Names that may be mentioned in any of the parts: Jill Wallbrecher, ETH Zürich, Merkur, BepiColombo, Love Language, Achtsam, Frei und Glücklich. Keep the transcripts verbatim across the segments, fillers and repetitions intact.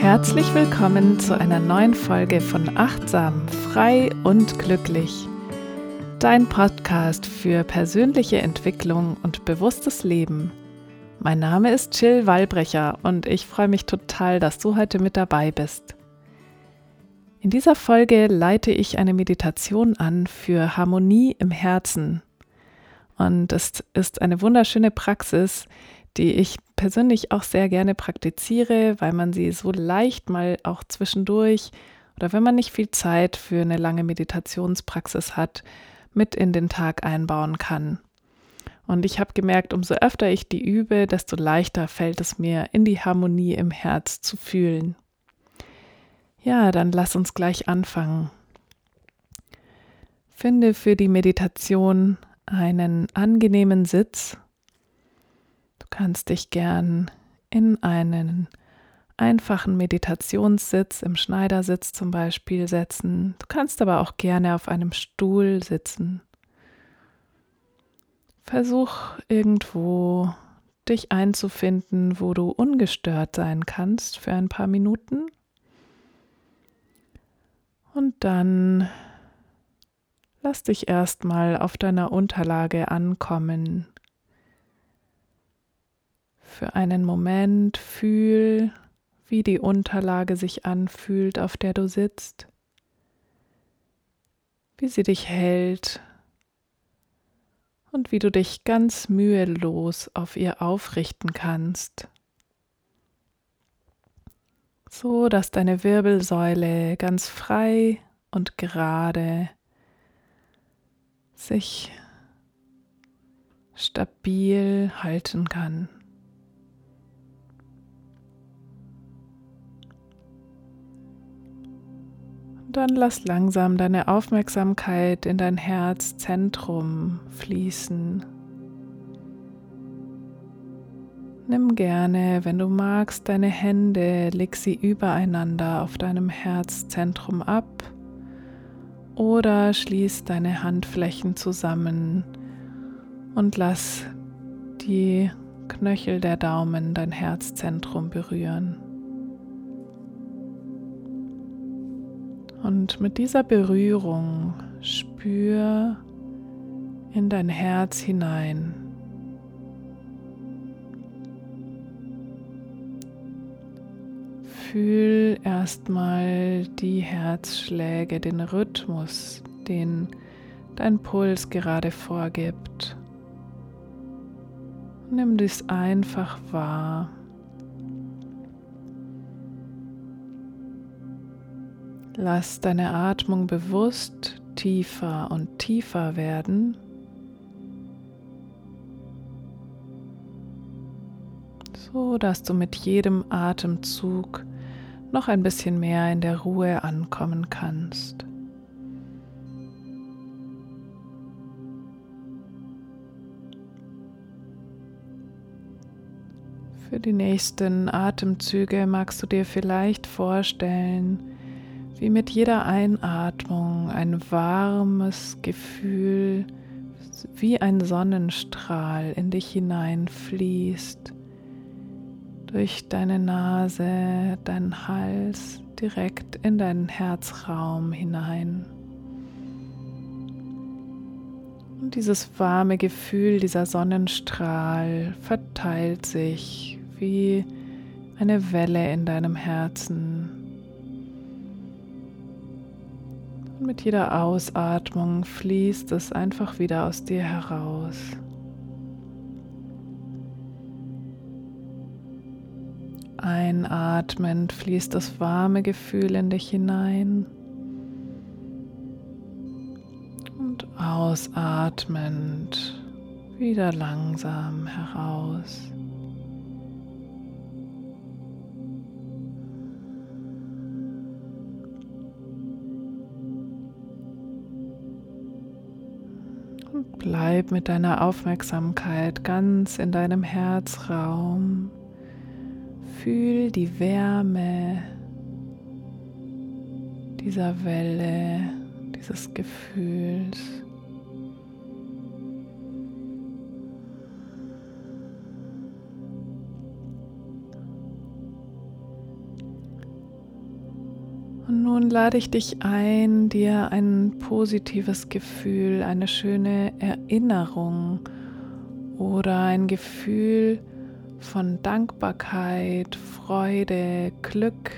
Herzlich willkommen zu einer neuen Folge von Achtsam, Frei und Glücklich. Dein Podcast für persönliche Entwicklung und bewusstes Leben. Mein Name ist Jill Wallbrecher und ich freue mich total, dass du heute mit dabei bist. In dieser Folge leite ich eine Meditation an für Harmonie im Herzen. Und es ist eine wunderschöne Praxis, die ich persönlich auch sehr gerne praktiziere, weil man sie so leicht mal auch zwischendurch oder wenn man nicht viel Zeit für eine lange Meditationspraxis hat, mit in den Tag einbauen kann. Und ich habe gemerkt, umso öfter ich die übe, desto leichter fällt es mir, in die Harmonie im Herz zu fühlen. Ja, dann lass uns gleich anfangen. Finde für die Meditation einen angenehmen Sitz. Du kannst dich gern in einen einfachen Meditationssitz, im Schneidersitz zum Beispiel, setzen. Du kannst aber auch gerne auf einem Stuhl sitzen. Versuch irgendwo dich einzufinden, wo du ungestört sein kannst für ein paar Minuten. Und dann lass dich erstmal auf deiner Unterlage ankommen. Für einen Moment fühl, wie die Unterlage sich anfühlt, auf der du sitzt, wie sie dich hält und wie du dich ganz mühelos auf ihr aufrichten kannst, so dass deine Wirbelsäule ganz frei und gerade sich stabil halten kann. Dann lass langsam deine Aufmerksamkeit in dein Herzzentrum fließen. Nimm gerne, wenn du magst, deine Hände, leg sie übereinander auf deinem Herzzentrum ab oder schließ deine Handflächen zusammen und lass die Knöchel der Daumen dein Herzzentrum berühren. Und mit dieser Berührung spür in dein Herz hinein. Fühl erstmal die Herzschläge, den Rhythmus, den dein Puls gerade vorgibt. Nimm dies einfach wahr. Lass deine Atmung bewusst tiefer und tiefer werden, so dass du mit jedem Atemzug noch ein bisschen mehr in der Ruhe ankommen kannst. Für die nächsten Atemzüge magst du dir vielleicht vorstellen, wie mit jeder Einatmung ein warmes Gefühl wie ein Sonnenstrahl in dich hineinfließt, durch deine Nase, deinen Hals, direkt in deinen Herzraum hinein. Und dieses warme Gefühl, dieser Sonnenstrahl verteilt sich wie eine Welle in deinem Herzen. Und mit jeder Ausatmung fließt es einfach wieder aus dir heraus. Einatmend fließt das warme Gefühl in dich hinein. Und ausatmend wieder langsam heraus. Bleib mit deiner Aufmerksamkeit ganz in deinem Herzraum. Fühl die Wärme dieser Welle, dieses Gefühls. Nun lade ich dich ein, dir ein positives Gefühl, eine schöne Erinnerung oder ein Gefühl von Dankbarkeit, Freude, Glück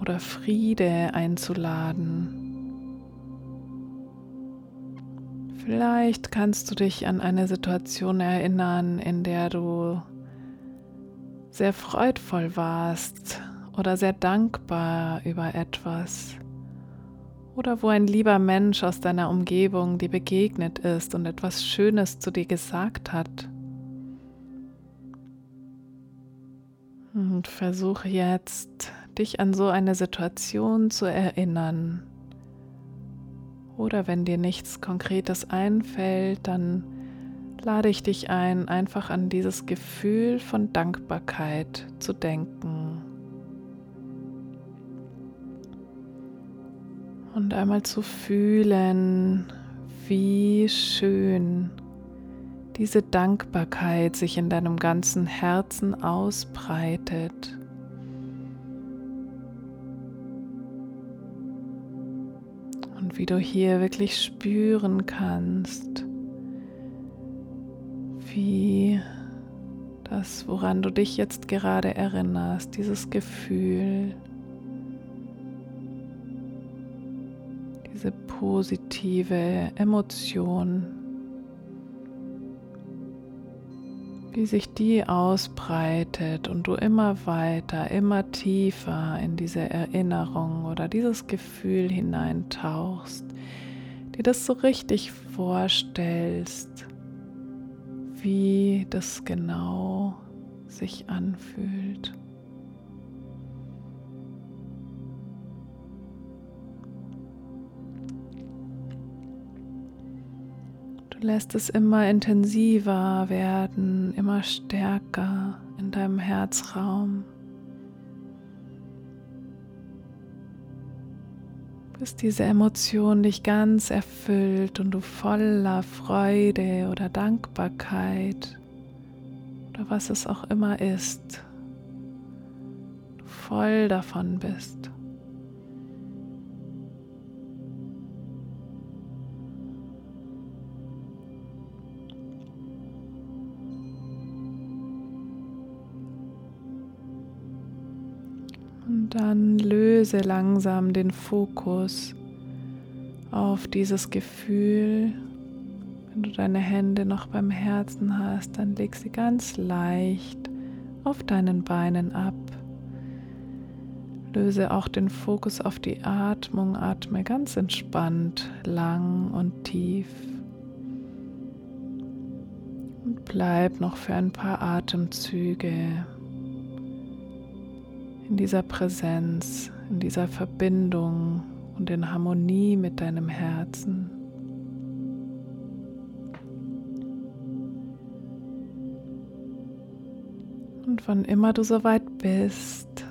oder Friede einzuladen. Vielleicht kannst du dich an eine Situation erinnern, in der du sehr freudvoll warst oder sehr dankbar über etwas oder wo ein lieber Mensch aus deiner Umgebung dir begegnet ist und etwas Schönes zu dir gesagt hat. Und versuche jetzt, dich an so eine Situation zu erinnern. Oder wenn dir nichts Konkretes einfällt, dann lade ich dich ein, einfach an dieses Gefühl von Dankbarkeit zu denken. Und einmal zu fühlen, wie schön diese Dankbarkeit sich in deinem ganzen Herzen ausbreitet. Und wie du hier wirklich spüren kannst, wie das, woran du dich jetzt gerade erinnerst, dieses Gefühl, diese positive Emotion, wie sich die ausbreitet und du immer weiter, immer tiefer in diese Erinnerung oder dieses Gefühl hineintauchst, dir das so richtig vorstellst, wie das genau sich anfühlt. Lässt es immer intensiver werden, immer stärker in deinem Herzraum, bis diese Emotion dich ganz erfüllt und du voller Freude oder Dankbarkeit oder was es auch immer ist, du voll davon bist. Dann löse langsam den Fokus auf dieses Gefühl. Wenn du deine Hände noch beim Herzen hast, dann leg sie ganz leicht auf deinen Beinen ab. Löse auch den Fokus auf die Atmung. Atme ganz entspannt, lang und tief. Und bleib noch für ein paar Atemzüge in dieser Präsenz, in dieser Verbindung und in Harmonie mit deinem Herzen. Und wann immer du soweit bist,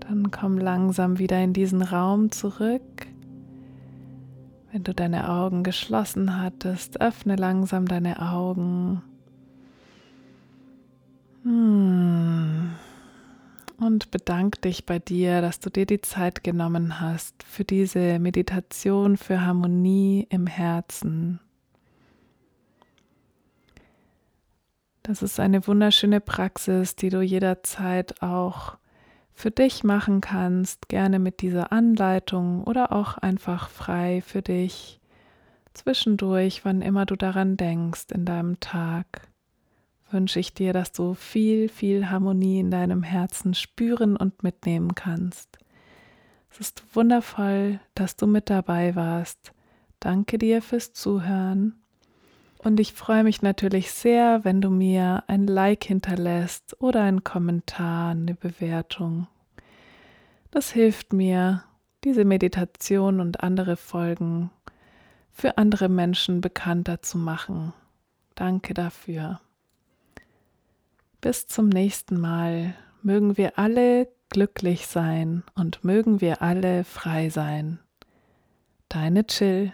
dann komm langsam wieder in diesen Raum zurück. Wenn du deine Augen geschlossen hattest, öffne langsam deine Augen. Hmm. Und bedanke dich bei dir, dass du dir die Zeit genommen hast für diese Meditation für Harmonie im Herzen. Das ist eine wunderschöne Praxis, die du jederzeit auch für dich machen kannst, gerne mit dieser Anleitung oder auch einfach frei für dich, zwischendurch, wann immer du daran denkst in deinem Tag. Wünsche ich dir, dass du viel, viel Harmonie in deinem Herzen spüren und mitnehmen kannst. Es ist wundervoll, dass du mit dabei warst. Danke dir fürs Zuhören. Und ich freue mich natürlich sehr, wenn du mir ein Like hinterlässt oder einen Kommentar, eine Bewertung. Das hilft mir, diese Meditation und andere Folgen für andere Menschen bekannter zu machen. Danke dafür. Bis zum nächsten Mal. Mögen wir alle glücklich sein und mögen wir alle frei sein. Deine Jill.